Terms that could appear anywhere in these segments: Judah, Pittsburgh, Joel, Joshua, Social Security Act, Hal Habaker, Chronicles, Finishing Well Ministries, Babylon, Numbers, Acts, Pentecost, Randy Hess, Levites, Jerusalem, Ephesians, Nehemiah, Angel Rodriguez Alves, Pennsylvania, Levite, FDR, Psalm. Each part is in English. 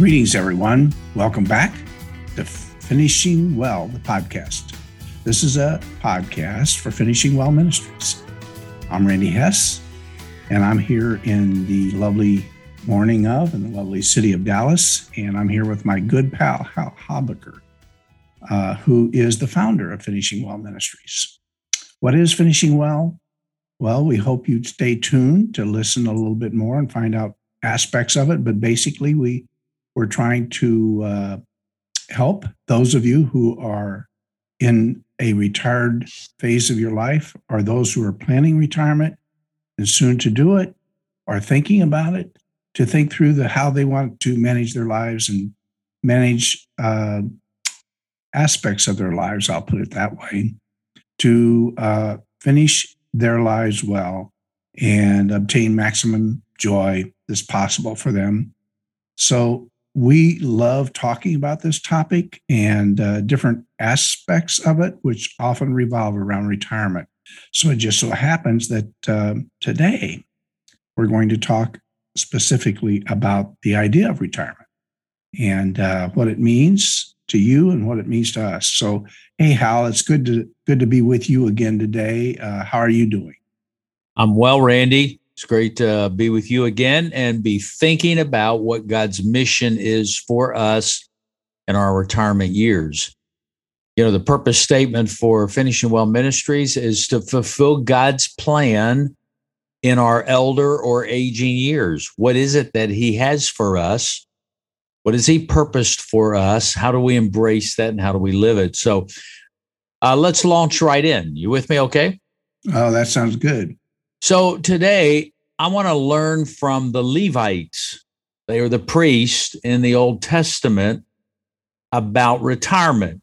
Greetings, everyone. Welcome back to Finishing Well, the podcast. This is a podcast for Finishing Well Ministries. I'm Randy Hess, and I'm here in the lovely morning of in the lovely city of Dallas, and I'm here with my good pal, Hal Habaker, who is the founder of Finishing Well Ministries. What is Finishing Well? Well, we hope you'd stay tuned to listen a little bit more and find out aspects of it, but basically we're trying to help those of you who are in a retired phase of your life, or those who are planning retirement and soon to do it, or thinking about it, to think through how they want to manage their lives and manage aspects of their lives, I'll put it that way, to finish their lives well and obtain maximum joy that's possible for them. So we love talking about this topic and different aspects of it, which often revolve around retirement. So it just so happens that today we're going to talk specifically about the idea of retirement and what it means to you and what it means to us. So, hey, Hal, it's good to be with you again today. How are you doing? I'm well, Randy. It's great to be with you again and be thinking about what God's mission is for us in our retirement years. You know, the purpose statement for Finishing Well Ministries is to fulfill God's plan in our elder or aging years. What is it that he has for us? What has he purposed for us? How do we embrace that and how do we live it? So let's launch right in. You with me, okay? Oh, that sounds good. So today I want to learn from the Levites. They are the priests in the Old Testament about retirement.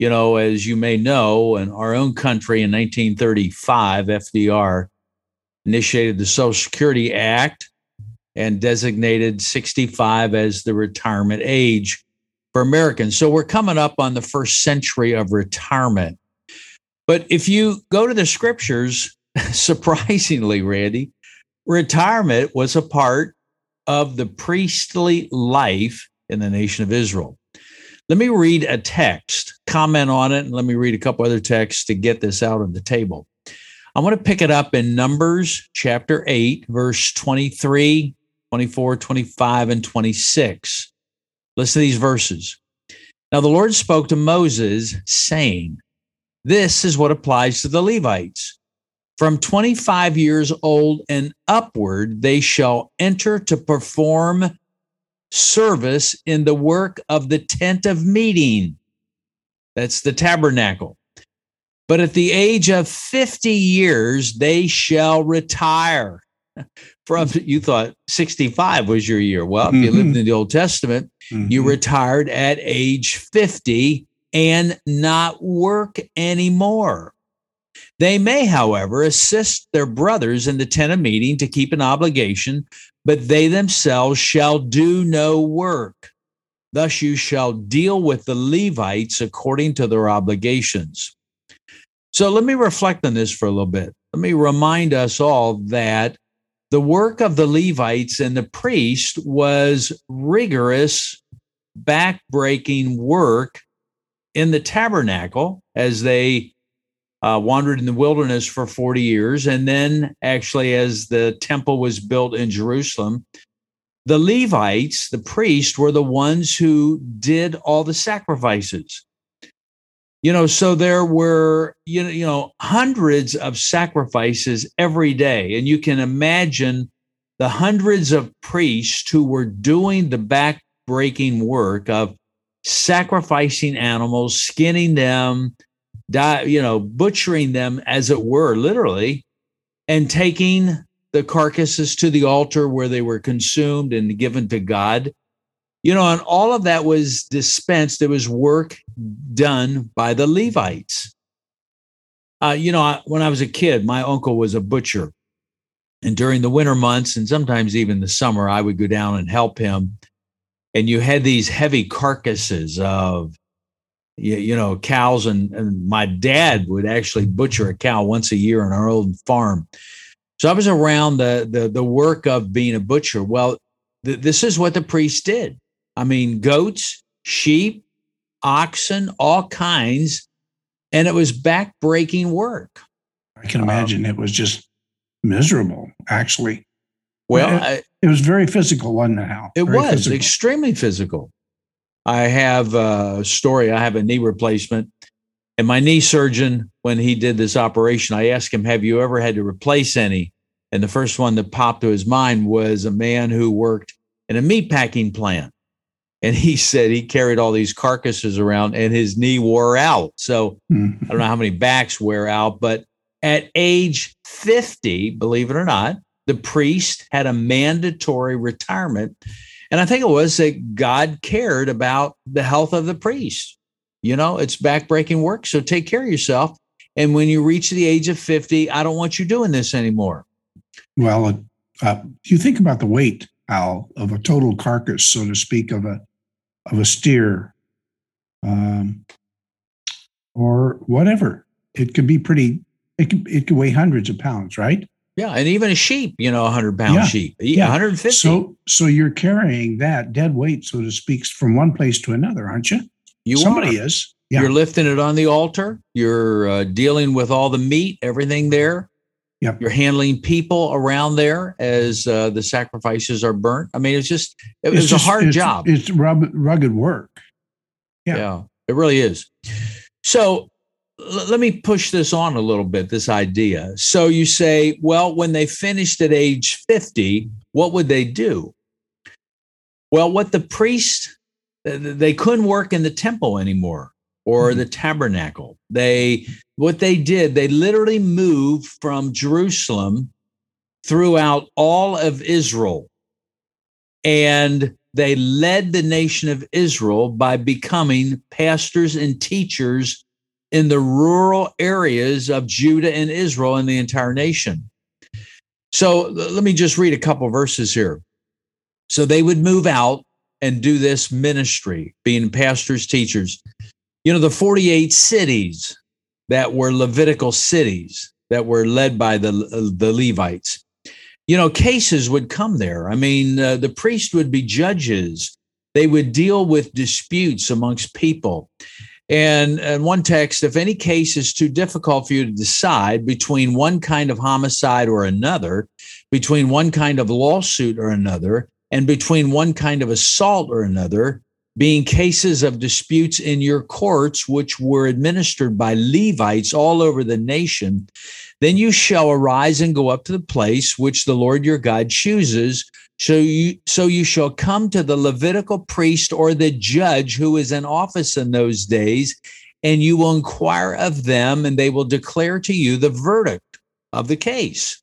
You know, as you may know, in our own country in 1935, FDR initiated the Social Security Act and designated 65 as the retirement age for Americans. So we're coming up on the first century of retirement. But if you go to the scriptures, surprisingly, Randy, retirement was a part of the priestly life in the nation of Israel. Let me read a text, comment on it, and let me read a couple other texts to get this out on the table. I want to pick it up in Numbers chapter 8, verse 23, 24, 25, and 26. Listen to these verses. Now the Lord spoke to Moses, saying, this is what applies to the Levites. From 25 years old and upward, they shall enter to perform service in the work of the tent of meeting. That's the tabernacle. But at the age of 50 years, they shall retire from, you thought 65 was your year. Well, if you lived in the Old Testament, you retired at age 50 and not work anymore. They may, however, assist their brothers in the tent of meeting to keep an obligation, but they themselves shall do no work. Thus you shall deal with the Levites according to their obligations. So let me reflect on this for a little bit. Let me remind us all that the work of the Levites and the priest was rigorous, backbreaking work in the tabernacle as they wandered in the wilderness for 40 years. And then actually as the temple was built in Jerusalem, the Levites, the priests, were the ones who did all the sacrifices. You know, so there were, you know, hundreds of sacrifices every day. And you can imagine the hundreds of priests who were doing the back-breaking work of sacrificing animals, skinning them, butchering them, as it were, literally, and taking the carcasses to the altar where they were consumed and given to God. You know, and all of that was dispensed. It was work done by the Levites. When I was a kid, my uncle was a butcher. And during the winter months and sometimes even the summer, I would go down and help him. And you had these heavy carcasses of, cows. And my dad would actually butcher a cow once a year on our old farm. So I was around the work of being a butcher. Well, this is what the priest did. I mean, goats, sheep, oxen, all kinds. And it was back-breaking work. I can imagine it was just miserable, actually. Well, it was very physical, wasn't it, Hal? It was physical. Extremely physical. I have a story. I have a knee replacement. And my knee surgeon, when he did this operation, I asked him, have you ever had to replace any? And the first one that popped to his mind was a man who worked in a meatpacking plant. And he said he carried all these carcasses around and his knee wore out. So I don't know how many backs wear out, but at age 50, believe it or not, the priest had a mandatory retirement. And I think it was that God cared about the health of the priest. You know, it's backbreaking work, so take care of yourself. And when you reach the age of 50, I don't want you doing this anymore. Well, you think about the weight, Al, of a total carcass, so to speak, of a steer or whatever. It could be pretty. It could weigh hundreds of pounds, right? Yeah, and even a sheep, 100-pound sheep, 150. So you're carrying that dead weight, so to speak, from one place to another, aren't you? Somebody is. Yeah. You're lifting it on the altar. You're dealing with all the meat, everything there. Yep. You're handling people around there as the sacrifices are burnt. I mean, it was just a hard job. It's rugged work. Yeah, it really is. So let me push this on a little bit, this idea. So you say, well, when they finished at age 50, what would they do? Well, what the priest, they couldn't work in the temple anymore or the tabernacle. What they did, they literally moved from Jerusalem throughout all of Israel. And they led the nation of Israel by becoming pastors and teachers in the rural areas of Judah and Israel and the entire nation. So let me just read a couple of verses here. So they would move out and do this ministry, being pastors, teachers. The 48 cities that were Levitical cities that were led by the Levites, cases would come there. I mean, the priests would be judges. They would deal with disputes amongst people. And one text, if any case is too difficult for you to decide between one kind of homicide or another, between one kind of lawsuit or another, and between one kind of assault or another, being cases of disputes in your courts, which were administered by Levites all over the nation, then you shall arise and go up to the place which the Lord your God chooses. So you shall come to the Levitical priest or the judge who is in office in those days, and you will inquire of them, and they will declare to you the verdict of the case.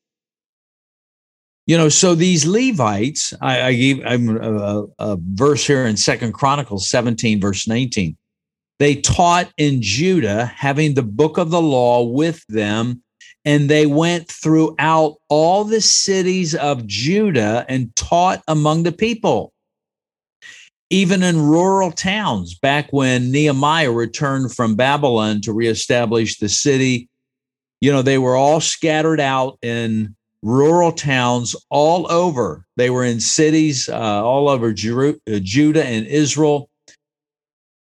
So these Levites, I'm a verse here in 2 Chronicles 17, verse 19. They taught in Judah, having the book of the law with them, and they went throughout all the cities of Judah and taught among the people, even in rural towns, back when Nehemiah returned from Babylon to reestablish the city. They were all scattered out in rural towns all over. They were in cities all over Judah and Israel.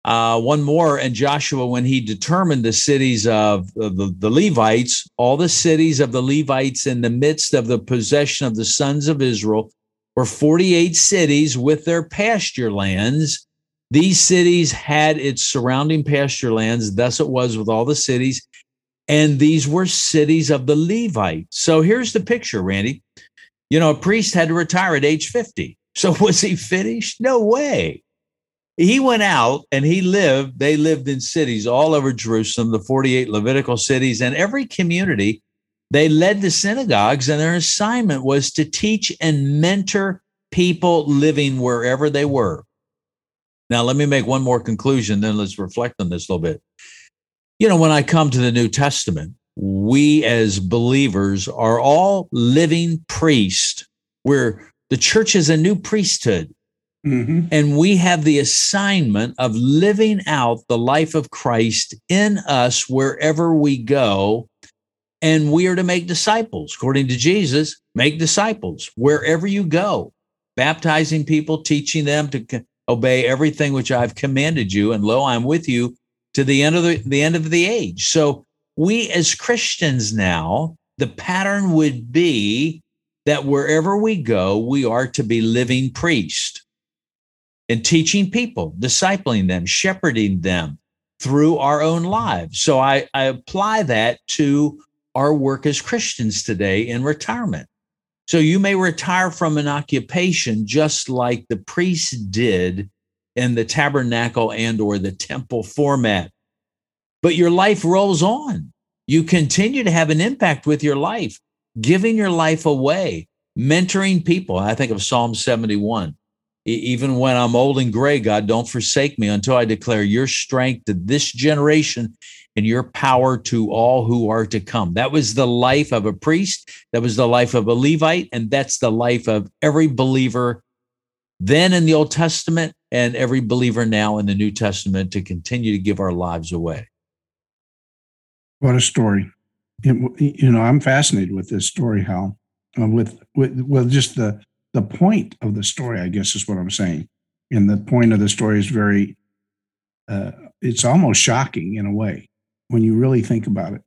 One more, and Joshua, when he determined the cities of the Levites, all the cities of the Levites in the midst of the possession of the sons of Israel were 48 cities with their pasture lands. These cities had its surrounding pasture lands. Thus it was with all the cities. And these were cities of the Levites. So here's the picture, Randy. A priest had to retire at age 50. So was he finished? No way. He went out and they lived in cities all over Jerusalem, the 48 Levitical cities, and every community. They led the synagogues, and their assignment was to teach and mentor people living wherever they were. Now, let me make one more conclusion, then let's reflect on this a little bit. When I come to the New Testament, we as believers are all living priests, where the church is a new priesthood. Mm-hmm. And we have the assignment of living out the life of Christ in us wherever we go. And we are to make disciples, according to Jesus, make disciples wherever you go, baptizing people, teaching them to obey everything which I've commanded you, and lo, I'm with you to the end of the age. So we as Christians now, the pattern would be that wherever we go, we are to be living priests and teaching people, discipling them, shepherding them through our own lives. So I apply that to our work as Christians today in retirement. So you may retire from an occupation just like the priests did in the tabernacle and or the temple format. But your life rolls on. You continue to have an impact with your life, giving your life away, mentoring people. I think of Psalm 71. Even when I'm old and gray, God, don't forsake me until I declare your strength to this generation and your power to all who are to come. That was the life of a priest. That was the life of a Levite. And that's the life of every believer then in the Old Testament and every believer now in the New Testament, to continue to give our lives away. What a story. You know, I'm fascinated with this story, Hal, with just the point of the story, I guess, is what I'm saying. And the point of the story is it's almost shocking in a way when you really think about it.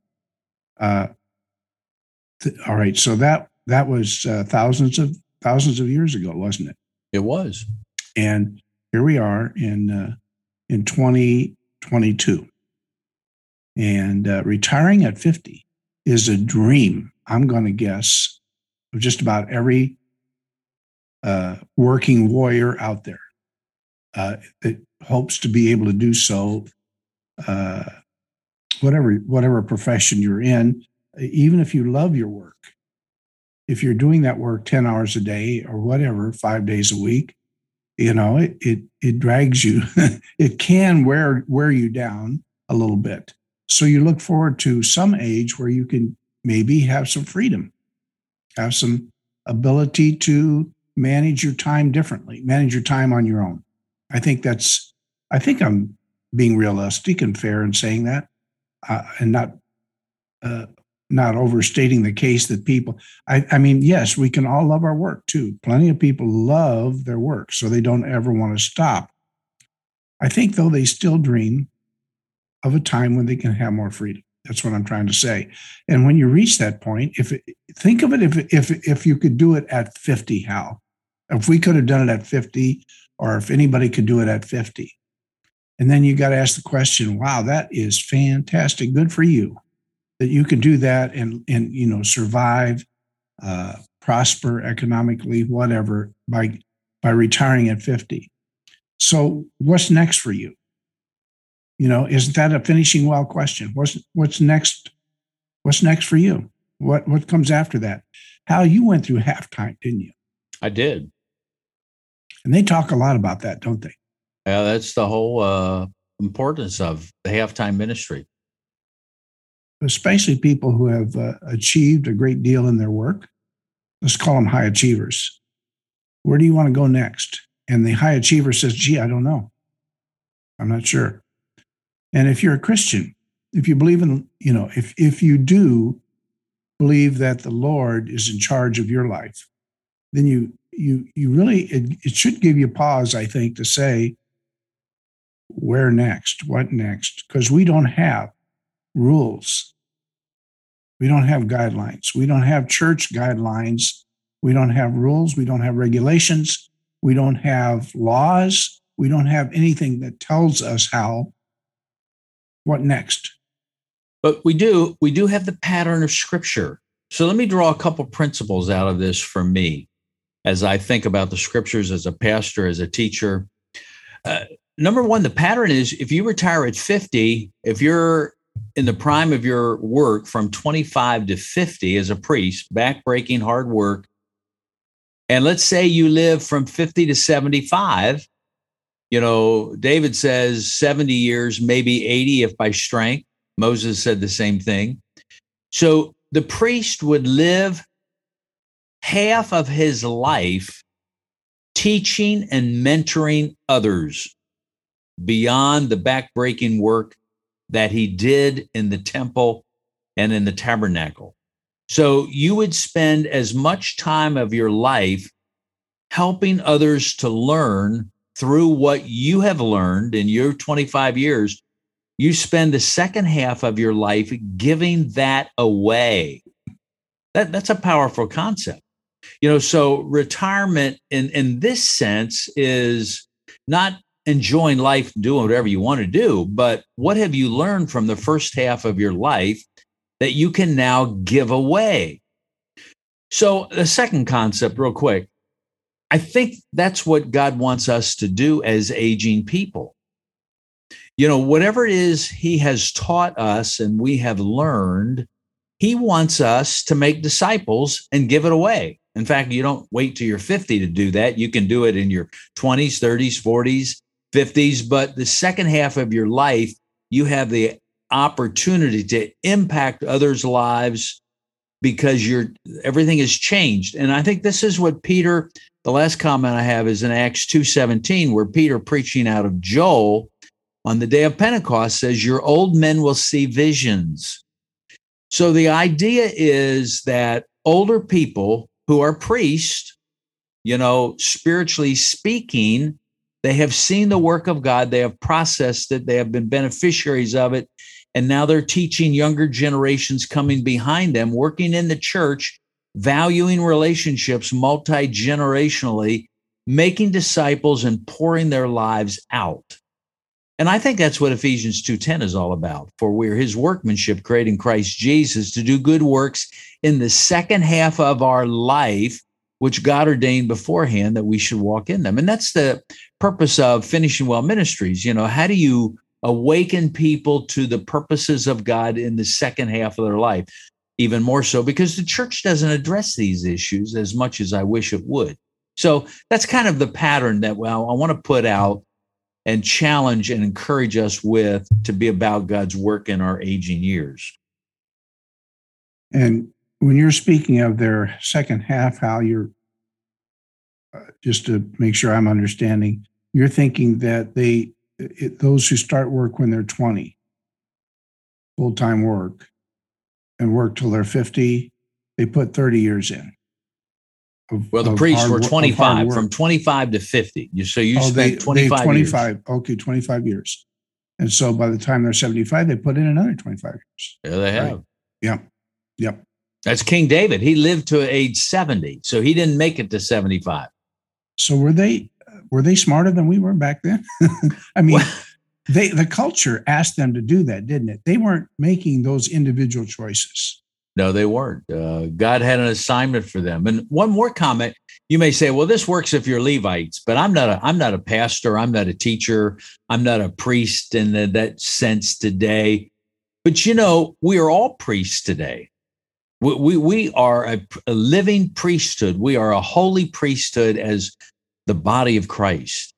All right. So that was thousands of years ago, wasn't it? It was. And here we are in 2022. And retiring at 50 is a dream, I'm going to guess, of just about every working warrior out there that hopes to be able to do so, whatever profession you're in, even if you love your work. If you're doing that work 10 hours a day or whatever, 5 days a week, you know, it drags you. It can wear you down a little bit. So you look forward to some age where you can maybe have some freedom, have some ability to manage your time differently, manage your time on your own. I think I'm being realistic and fair in saying that, and not overstating the case that people, I mean, yes, we can all love our work too. Plenty of people love their work, so they don't ever want to stop. I think, though, they still dream of a time when they can have more freedom. That's what I'm trying to say. And when you reach that point, think of it, if you could do it at 50, Hal. If we could have done it at 50, or if anybody could do it at 50. And then you got to ask the question, wow, that is fantastic. Good for you that you can do that and you know, survive, prosper economically, whatever, by retiring at 50. So what's next for you? You know, isn't that a finishing well question? What's next? What's next for you? What comes after that? Hal, you went through halftime, didn't you? I did. And they talk a lot about that, don't they? Yeah, that's the whole importance of the halftime ministry. Especially people who have achieved a great deal in their work. Let's call them high achievers. Where do you want to go next? And the high achiever says, gee, I don't know. I'm not sure. And if you're a Christian, if you believe in, you know, if you do believe that the Lord is in charge of your life, then you really, it should give you pause, I think, to say, where next? What next? Because we don't have rules. We don't have guidelines. We don't have church guidelines. We don't have rules. We don't have regulations. We don't have laws. We don't have anything that tells us how. What next? But we do have the pattern of Scripture. So let me draw a couple principles out of this for me as I think about the Scriptures as a pastor, as a teacher. Number one, the pattern is if you retire at 50, if you're in the prime of your work from 25 to 50 as a priest, backbreaking hard work, and let's say you live from 50 to 75, you know, David says 70 years, maybe 80 if by strength. Moses said the same thing. So the priest would live half of his life teaching and mentoring others beyond the backbreaking work that he did in the temple and in the tabernacle. So you would spend as much time of your life helping others to learn through what you have learned in your 25 years, you spend the second half of your life giving that away. That's a powerful concept. You know, so retirement in this sense is not enjoying life, doing whatever you want to do, but what have you learned from the first half of your life that you can now give away? So the second concept, real quick, I think that's what God wants us to do as aging people. You know, whatever it is he has taught us and we have learned, he wants us to make disciples and give it away. In fact, you don't wait till you're 50 to do that. You can do it in your 20s, 30s, 40s, 50s. But the second half of your life, you have the opportunity to impact others' lives because everything has changed. And I think this is what Peter, the last comment I have is in Acts 2:17, where Peter, preaching out of Joel on the day of Pentecost, says, your old men will see visions. So the idea is that older people who are priests, you know, spiritually speaking, they have seen the work of God, they have processed it, they have been beneficiaries of it, and now they're teaching younger generations coming behind them, working in the church, valuing relationships multi-generationally, making disciples and pouring their lives out. And I think that's what Ephesians 2:10 is all about. For we're his workmanship, created in Christ Jesus to do good works in the second half of our life, which God ordained beforehand that we should walk in them. And that's the purpose of Finishing Well Ministries. You know, how do you awaken people to the purposes of God in the second half of their life? Even more so because the church doesn't address these issues as much as I wish it would. So that's kind of the pattern that, well, I want to put out and challenge and encourage us with to be about God's work in our aging years. And when you're speaking of their second half, Hal, just to make sure I'm understanding, you're thinking that those who start work when they're 20, full-time work, and work till they're 50, they put 30 years in. Well, the priests were 25, from 25 to 50. So you spent 25 years. Okay, 25 years. And so by the time they're 75, they put in another 25 years. Yeah, they have. Right. Yeah, yep. That's King David. He lived to age 70, so he didn't make it to 75. So were they smarter than we were back then? I mean, the culture asked them to do that, didn't it? They weren't making those individual choices. No, they weren't. God had an assignment for them. And one more comment, you may say, well, this works if you're Levites, but I'm not a pastor. I'm not a teacher. I'm not a priest in that sense today. But, you know, we are all priests today. We are a living priesthood. We are a holy priesthood as the body of Christ.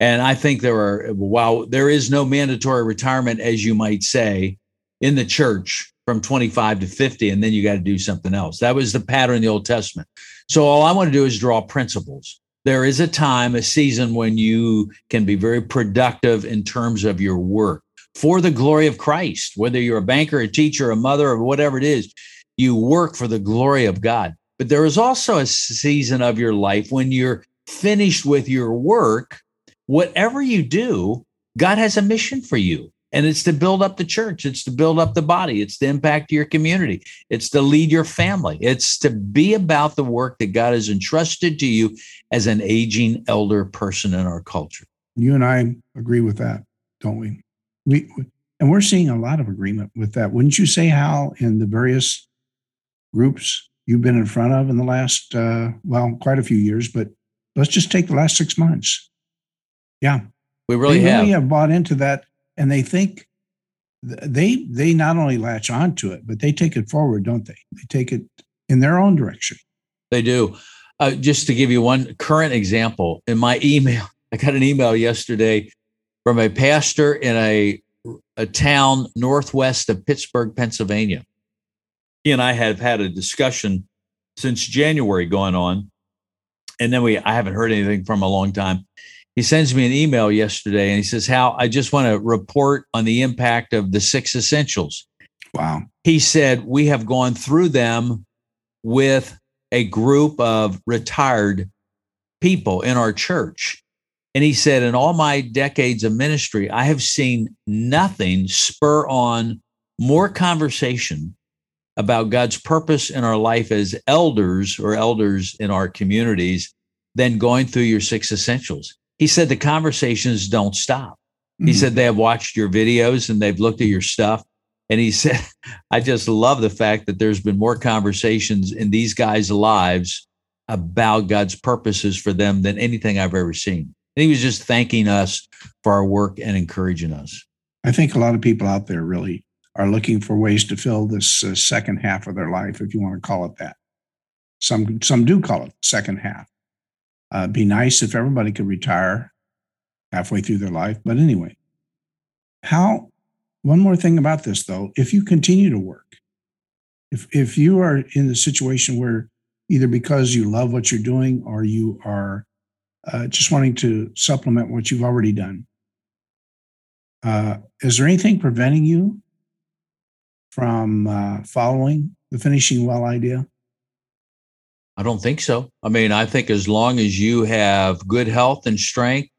And I think while there is no mandatory retirement, as you might say, in the church from 25 to 50, and then you got to do something else. That was the pattern in the Old Testament. So all I want to do is draw principles. There is a time, a season when you can be very productive in terms of your work for the glory of Christ, whether you're a banker, a teacher, a mother, or whatever it is, you work for the glory of God. But there is also a season of your life when you're finished with your work. Whatever you do, God has a mission for you, and it's to build up the church. It's to build up the body. It's to impact your community. It's to lead your family. It's to be about the work that God has entrusted to you as an aging elder person in our culture. You and I agree with that, don't we? And we're seeing a lot of agreement with that. Wouldn't you say, Hal, in the various groups you've been in front of in the last, quite a few years, but let's just take the last 6 months. Yeah, they really have bought into that, and they think they not only latch onto it, but they take it forward, don't they? They take it in their own direction. They do. Just to give you one current example, in my email, I got an email yesterday from a pastor in a town northwest of Pittsburgh, Pennsylvania. He and I have had a discussion since January going on, and then I haven't heard anything from a long time. He sends me an email yesterday and he says, Hal, I just want to report on the impact of the 6 essentials. Wow. He said, we have gone through them with a group of retired people in our church. And he said, in all my decades of ministry, I have seen nothing spur on more conversation about God's purpose in our life as elders or elders in our communities than going through your six essentials. He said the conversations don't stop. He said they have watched your videos and they've looked at your stuff. And he said, I just love the fact that there's been more conversations in these guys' lives about God's purposes for them than anything I've ever seen. And he was just thanking us for our work and encouraging us. I think a lot of people out there really are looking for ways to fill this second half of their life, if you want to call it that. Some do call it second half. Be nice if everybody could retire halfway through their life. But anyway, one more thing about this, though, if you continue to work, if you are in the situation where either because you love what you're doing or you are just wanting to supplement what you've already done, is there anything preventing you from following the Finishing Well idea? I don't think so. I mean, I think as long as you have good health and strength,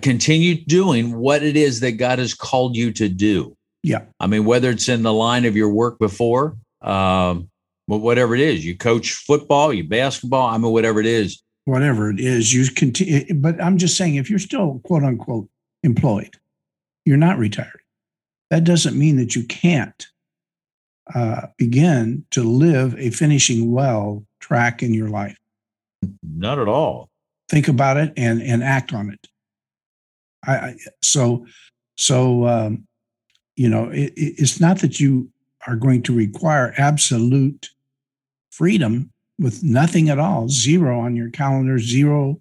continue doing what it is that God has called you to do. Yeah. I mean, whether it's in the line of your work before, but whatever it is, you coach football, you basketball, I mean, whatever it is. Whatever it is, you continue. But I'm just saying, if you're still, quote unquote, employed, you're not retired. That doesn't mean that you can't begin to live a Finishing Well track in your life. Not at all. Think about it and act on it. You know, it's not that you are going to require absolute freedom with nothing at all, zero on your calendar, zero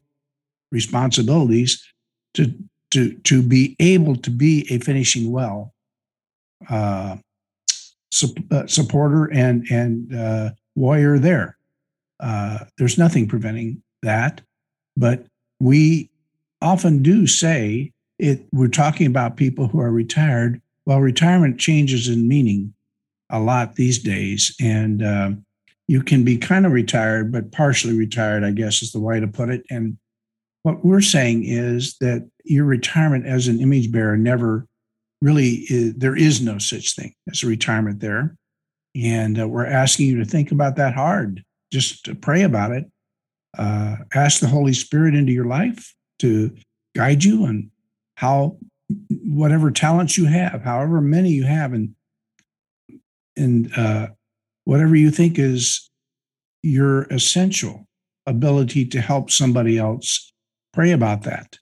responsibilities to be able to be a Finishing Well supporter and warrior there. There's nothing preventing that, but we often do say it. We're talking about people who are retired. Well, retirement changes in meaning a lot these days, and you can be kind of retired, but partially retired, I guess is the way to put it. And what we're saying is that your retirement as an image bearer never really is. There is no such thing as a retirement there. And we're asking you to think about that hard. Just to pray about it. Ask the Holy Spirit into your life to guide you on how, whatever talents you have, however many you have, and whatever you think is your essential ability to help somebody else, pray about that,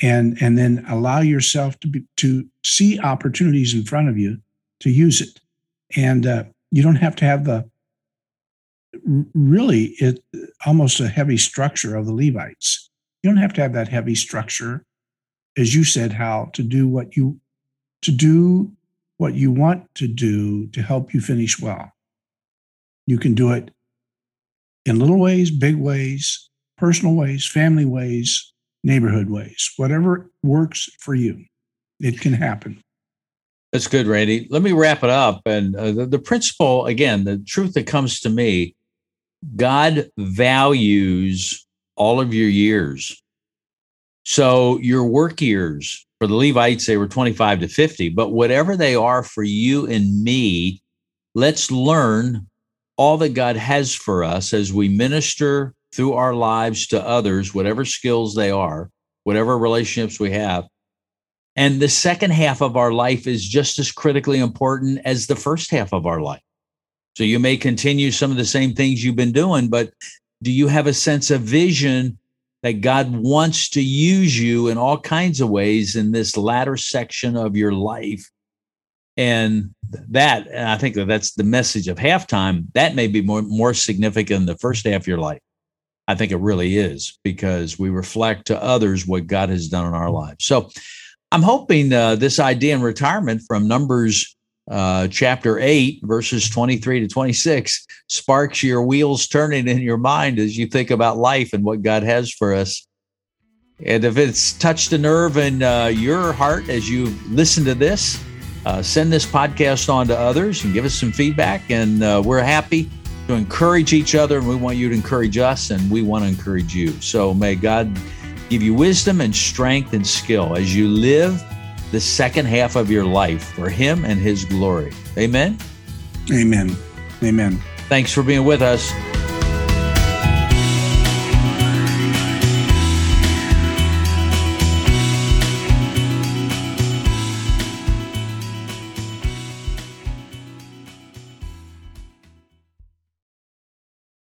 and then allow yourself to see opportunities in front of you to use it, and you don't have to have the. Really, it's almost a heavy structure of the Levites. You don't have to have that heavy structure, as you said, Hal, to do what you want to do to help you finish well. You can do it in little ways, big ways, personal ways, family ways, neighborhood ways, whatever works for you. It can happen. That's good, Randy. Let me wrap it up. And the principle, again, the truth that comes to me, God values all of your years. So your work years, for the Levites, they were 25 to 50, but whatever they are for you and me, let's learn all that God has for us as we minister through our lives to others, whatever skills they are, whatever relationships we have. And the second half of our life is just as critically important as the first half of our life. So you may continue some of the same things you've been doing, but do you have a sense of vision that God wants to use you in all kinds of ways in this latter section of your life? And I think that's the message of halftime. That may be more significant than the first half of your life. I think it really is, because we reflect to others what God has done in our lives. So I'm hoping this idea in retirement from Numbers chapter 8, verses 23 to 26, sparks your wheels turning in your mind as you think about life and what God has for us. And if it's touched a nerve in your heart as you listen to this, send this podcast on to others and give us some feedback. And we're happy to encourage each other, and we want you to encourage us, and we want to encourage you. So may God give you wisdom and strength and skill as you live the second half of your life for Him and His glory. Amen? Amen. Amen. Thanks for being with us.